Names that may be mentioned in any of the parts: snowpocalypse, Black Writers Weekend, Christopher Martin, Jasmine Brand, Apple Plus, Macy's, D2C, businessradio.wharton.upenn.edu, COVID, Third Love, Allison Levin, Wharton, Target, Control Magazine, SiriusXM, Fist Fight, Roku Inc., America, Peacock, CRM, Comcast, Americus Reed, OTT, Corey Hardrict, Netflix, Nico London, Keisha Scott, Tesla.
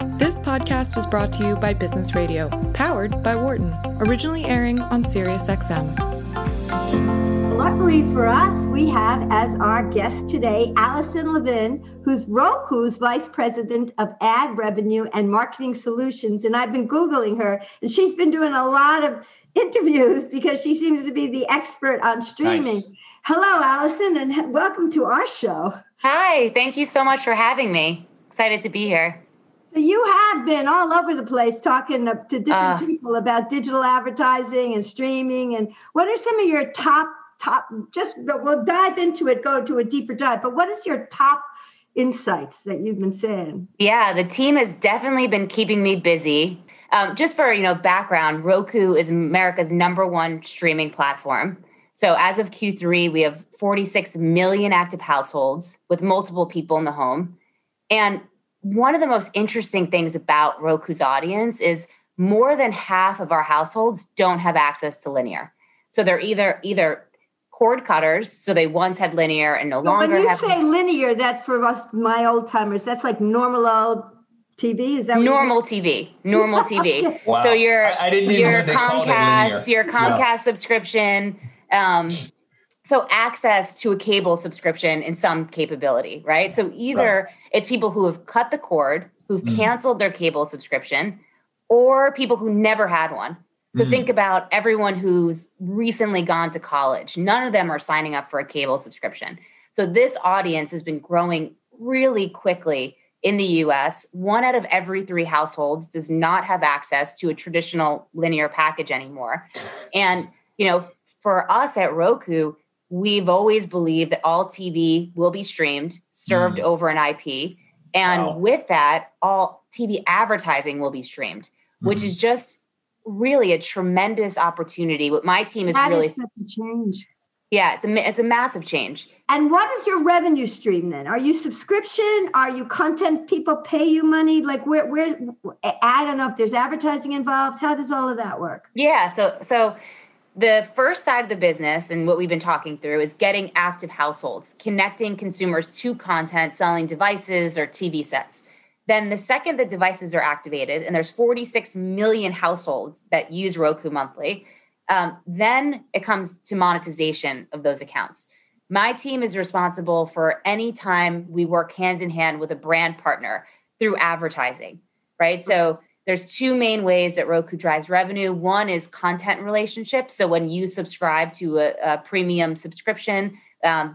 This podcast was brought to you by Business Radio, powered by Wharton, originally airing on SiriusXM. Luckily for us, we have as our guest today, Allison Levin, who's Roku's Vice President of Ad Revenue and Marketing Solutions. And I've been Googling her, and she's been doing a lot of interviews because she seems to be the expert on streaming. Nice. Hello, Allison, and welcome to our show. Hi, thank you so much for having me. Excited to be here. So you have been all over the place talking to different people about digital advertising and streaming. And what are some of your top, just we'll dive into it, go to a deeper dive, but what is your top insights that you've been saying? Yeah, the team has definitely been keeping me busy. Just for, background, Roku is America's #1 streaming platform. So as of Q3, we have 46 million active households with multiple people in the home. And one of the most interesting things about Roku's audience is more than half of our households don't have access to linear. So they're either cord cutters, so they once had linear and no longer have. When you say linear, that's for us, my old timers. That's like normal old TV. Is that normal TV? Normal TV. Wow. So your Comcast subscription. So access to a cable subscription in some capability, right? So either it's people who have cut the cord, who've canceled their cable subscription, or people who never had one. So think about everyone who's recently gone to college. None of them are signing up for a cable subscription. So this audience has been growing really quickly in the U.S. 1 out of every 3 households does not have access to a traditional linear package anymore. And, for us at Roku, we've always believed that all TV will be streamed, served over an IP. And with that, all TV advertising will be streamed, which is just really a tremendous opportunity. What my team is such a change. Yeah, it's a massive change. And what is your revenue stream then? Are you subscription? Are you content? People pay you money? Like where I don't know if there's advertising involved. How does all of that work? Yeah, so the first side of the business and what we've been talking through is getting active households, connecting consumers to content, selling devices or TV sets. Then the second the devices are activated, and there's 46 million households that use Roku monthly, then it comes to monetization of those accounts. My team is responsible for any time we work hand in hand with a brand partner through advertising, right? So there's 2 main ways that Roku drives revenue. One is content relationships. So when you subscribe to a premium subscription,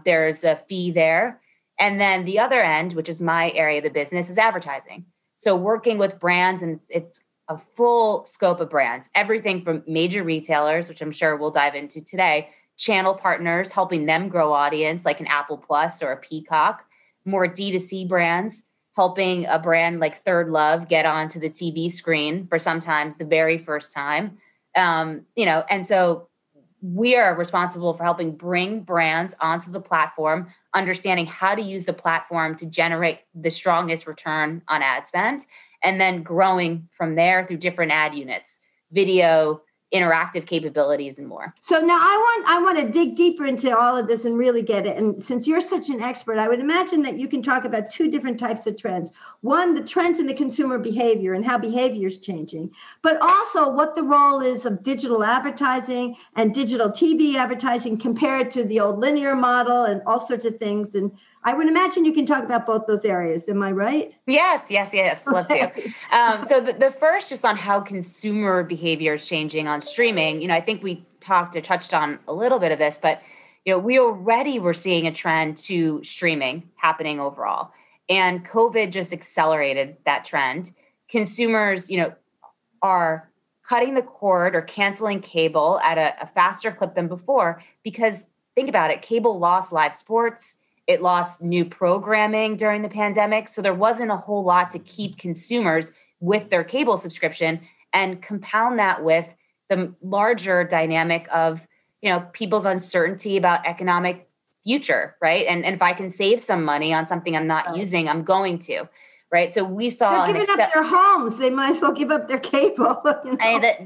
there's a fee there. And then the other end, which is my area of the business, is advertising. So working with brands, and it's a full scope of brands, everything from major retailers, which I'm sure we'll dive into today, channel partners, helping them grow audience like an Apple Plus or a Peacock, more D2C brands, helping a brand like Third Love get onto the TV screen for sometimes the very first time. And so we are responsible for helping bring brands onto the platform, understanding how to use the platform to generate the strongest return on ad spend, and then growing from there through different ad units, video, interactive capabilities, and more. So now I want to dig deeper into all of this and really get it. And since you're such an expert, I would imagine that you can talk about 2 different types of trends. One, the trends in the consumer behavior and how behavior is changing, but also what the role is of digital advertising and digital TV advertising compared to the old linear model and all sorts of things. And I would imagine you can talk about both those areas. Am I right? Yes. Love to. So the first, just on how consumer behavior is changing on streaming, I think we touched on a little bit of this, but, we're seeing a trend to streaming happening overall. And COVID just accelerated that trend. Consumers, are cutting the cord or canceling cable at a faster clip than before, because think about it, cable lost live sports. It lost new programming during the pandemic. So there wasn't a whole lot to keep consumers with their cable subscription, and compound that with the larger dynamic of, people's uncertainty about economic future, right? And if I can save some money on something I'm not using, I'm going to, right? So we saw... They're giving up their homes. They might as well give up their cable.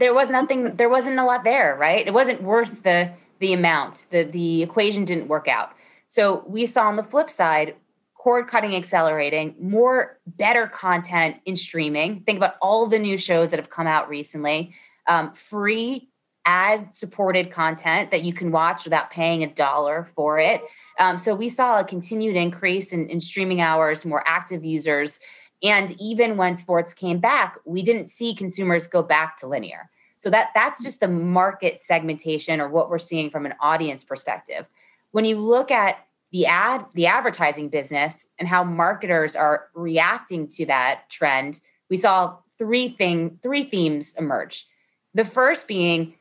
There wasn't a lot there, right? It wasn't worth the amount. The equation didn't work out. So we saw on the flip side, cord cutting, accelerating, more better content in streaming. Think about all the new shows that have come out recently, free ad supported content that you can watch without paying $1 for it. So we saw a continued increase in streaming hours, more active users. And even when sports came back, we didn't see consumers go back to linear. So that's just the market segmentation or what we're seeing from an audience perspective. When you look at the advertising business and how marketers are reacting to that trend, we saw three themes emerge. The first being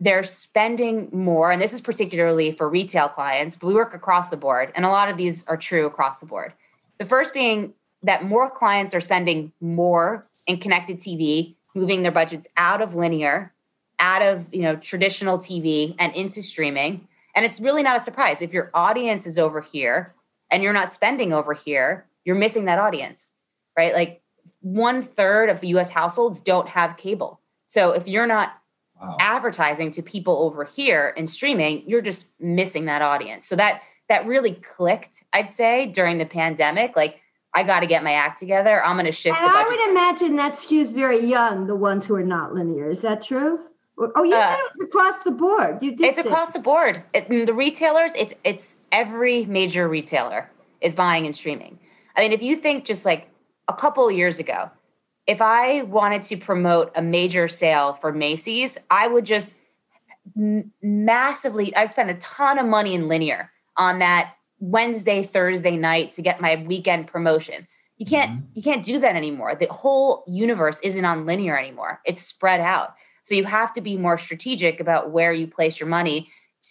they're spending more, and this is particularly for retail clients, but we work across the board, and a lot of these are true across the board. The first being that more clients are spending more in connected TV, moving their budgets out of linear, out of traditional TV and into streaming. And it's really not a surprise. If your audience is over here and you're not spending over here, you're missing that audience, right? Like 1/3 of US households don't have cable. So if you're not advertising to people over here and streaming, you're just missing that audience. So that really clicked, I'd say, during the pandemic. Like, I got to get my act together. I'm going to shift the budget. I would imagine that skews very young, the ones who are not linear. Is that true? Oh, you said it was across the board. You did. It's across the board. The retailers, it's every major retailer is buying and streaming. I mean, if you think just like a couple of years ago, if I wanted to promote a major sale for Macy's, I would just I'd spend a ton of money in linear on that Wednesday, Thursday night to get my weekend promotion. You can't do that anymore. The whole universe isn't on linear anymore. It's spread out. So you have to be more strategic about where you place your money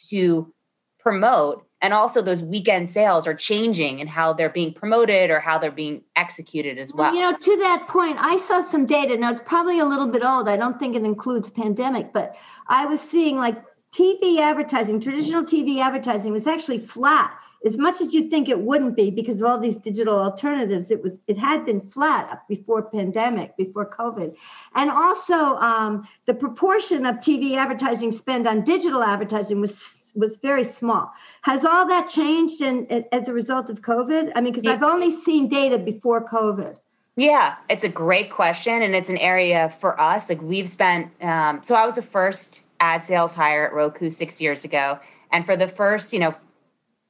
to promote. And also those weekend sales are changing in how they're being promoted or how they're being executed as well. To that point, I saw some data. Now, it's probably a little bit old. I don't think it includes pandemic, but I was seeing like TV advertising, traditional TV advertising was actually flat. As much as you'd think it wouldn't be because of all these digital alternatives, it had been flat up before pandemic, before COVID. And also the proportion of TV advertising spend on digital advertising was very small. Has all that changed as a result of COVID? I mean, because I've only seen data before COVID. Yeah, it's a great question. And it's an area for us, like we've spent, so I was the first ad sales hire at Roku 6 years ago. And for the first,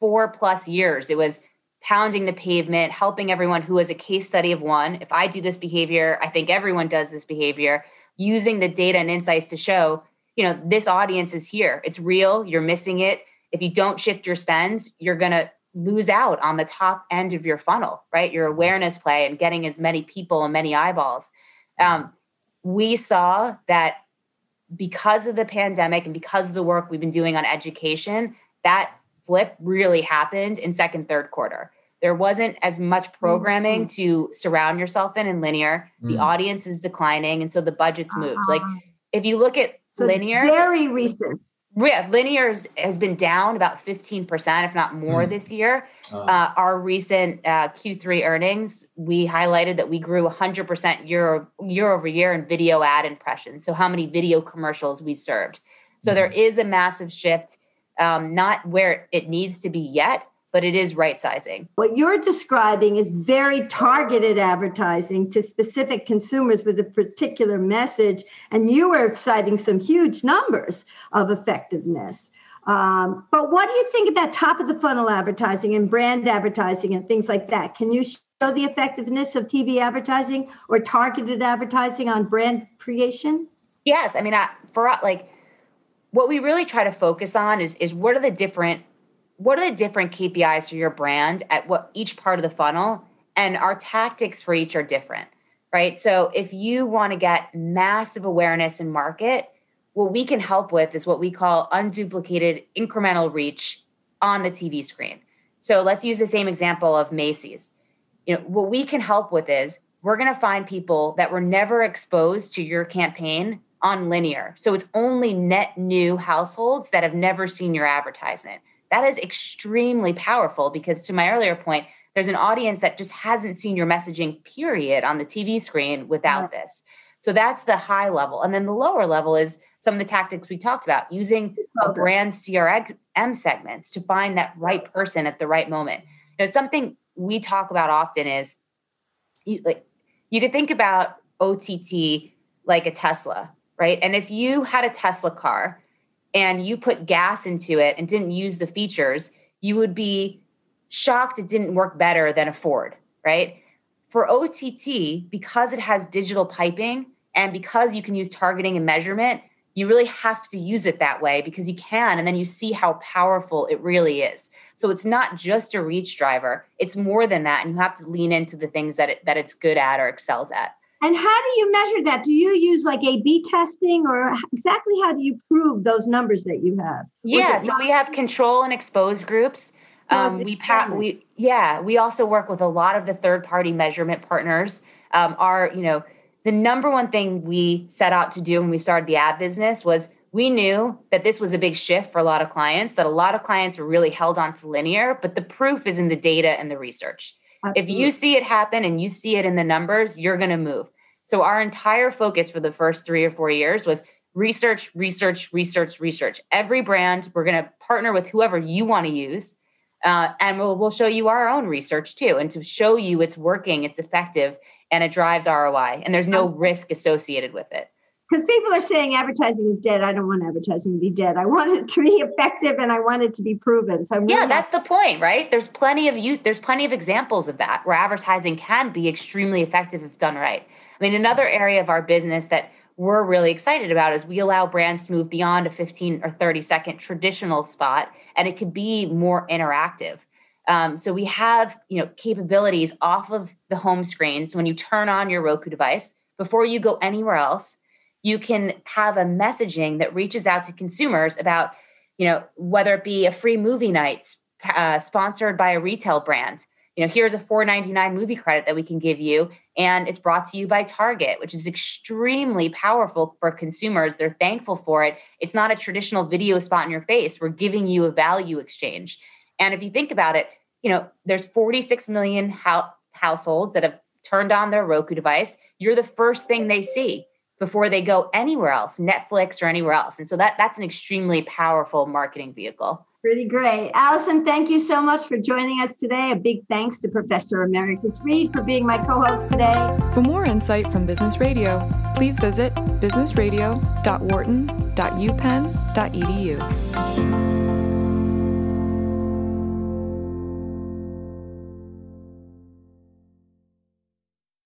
4+ years, it was pounding the pavement, helping everyone who was a case study of one. If I do this behavior, I think everyone does this behavior, using the data and insights to show, this audience is here. It's real. You're missing it. If you don't shift your spends, you're going to lose out on the top end of your funnel, right? Your awareness play and getting as many people and many eyeballs. We saw that because of the pandemic and because of the work we've been doing on education, that flip really happened in second, third quarter. There wasn't as much programming to surround yourself in linear. The audience is declining. And so the budgets moved. Like if you look at linear, very recent. Yeah, linear has been down about 15%, if not more this year. Our recent Q3 earnings, we highlighted that we grew 100% year over year in video ad impressions. So how many video commercials we served. So there is a massive shift. Not where it needs to be yet, but it is right sizing. What you're describing is very targeted advertising to specific consumers with a particular message. And you were citing some huge numbers of effectiveness. But what do you think about top of the funnel advertising and brand advertising and things like that? Can you show the effectiveness of TV advertising or targeted advertising on brand creation? Yes. I mean, what we really try to focus on is what are the different KPIs for your brand at what each part of the funnel, and our tactics for each are different, right? So if you want to get massive awareness in market, what we can help with is what we call unduplicated incremental reach on the TV screen. So let's use the same example of Macy's. What we can help with is we're going to find people that were never exposed to your campaign on linear. So it's only net new households that have never seen your advertisement. That is extremely powerful because, to my earlier point, there's an audience that just hasn't seen your messaging period on the TV screen without this. So that's the high level. And then the lower level is some of the tactics we talked about, using a brand CRM segments to find that right person at the right moment. Something we talk about often is you could think about OTT like a Tesla, right? And if you had a Tesla car and you put gas into it and didn't use the features, you would be shocked it didn't work better than a Ford, right? For OTT, because it has digital piping and because you can use targeting and measurement, you really have to use it that way because you can, and then you see how powerful it really is. So it's not just a reach driver. It's more than that, and you have to lean into the things that it's good at or excels at. And how do you measure that? Do you use like A/B testing, or exactly how do you prove those numbers that you have? Yeah, so we have control and exposed groups. We also work with a lot of the third-party measurement partners. The number one thing we set out to do when we started the ad business was we knew that this was a big shift for a lot of clients, that a lot of clients were really held on to linear, but the proof is in the data and the research. Absolutely. If you see it happen and you see it in the numbers, you're going to move. So our entire focus for the first 3 or 4 years was research. Every brand, we're going to partner with whoever you want to use. And we'll show you our own research too, and to show you it's working, it's effective, and it drives ROI, and there's no risk associated with it. Because people are saying advertising is dead. I don't want advertising to be dead. I want it to be effective, and I want it to be proven. So that's the point, right? There's plenty of youth. There's plenty of examples of that where advertising can be extremely effective if done right. I mean, another area of our business that we're really excited about is we allow brands to move beyond a 15 or 30-second traditional spot, and it could be more interactive. So we have, capabilities off of the home screen. So when you turn on your Roku device, before you go anywhere else, you can have a messaging that reaches out to consumers about, whether it be a free movie night sponsored by a retail brand. Here's a $4.99 movie credit that we can give you, and it's brought to you by Target, which is extremely powerful for consumers. They're thankful for it. It's not a traditional video spot in your face. We're giving you a value exchange. And if you think about it, there's 46 million households that have turned on their Roku device. You're the first thing they see before they go anywhere else, Netflix or anywhere else. And so that's an extremely powerful marketing vehicle. Pretty great. Allison, thank you so much for joining us today. A big thanks to Professor Americus Reed for being my co-host today. For more insight from Business Radio, please visit businessradio.wharton.upenn.edu.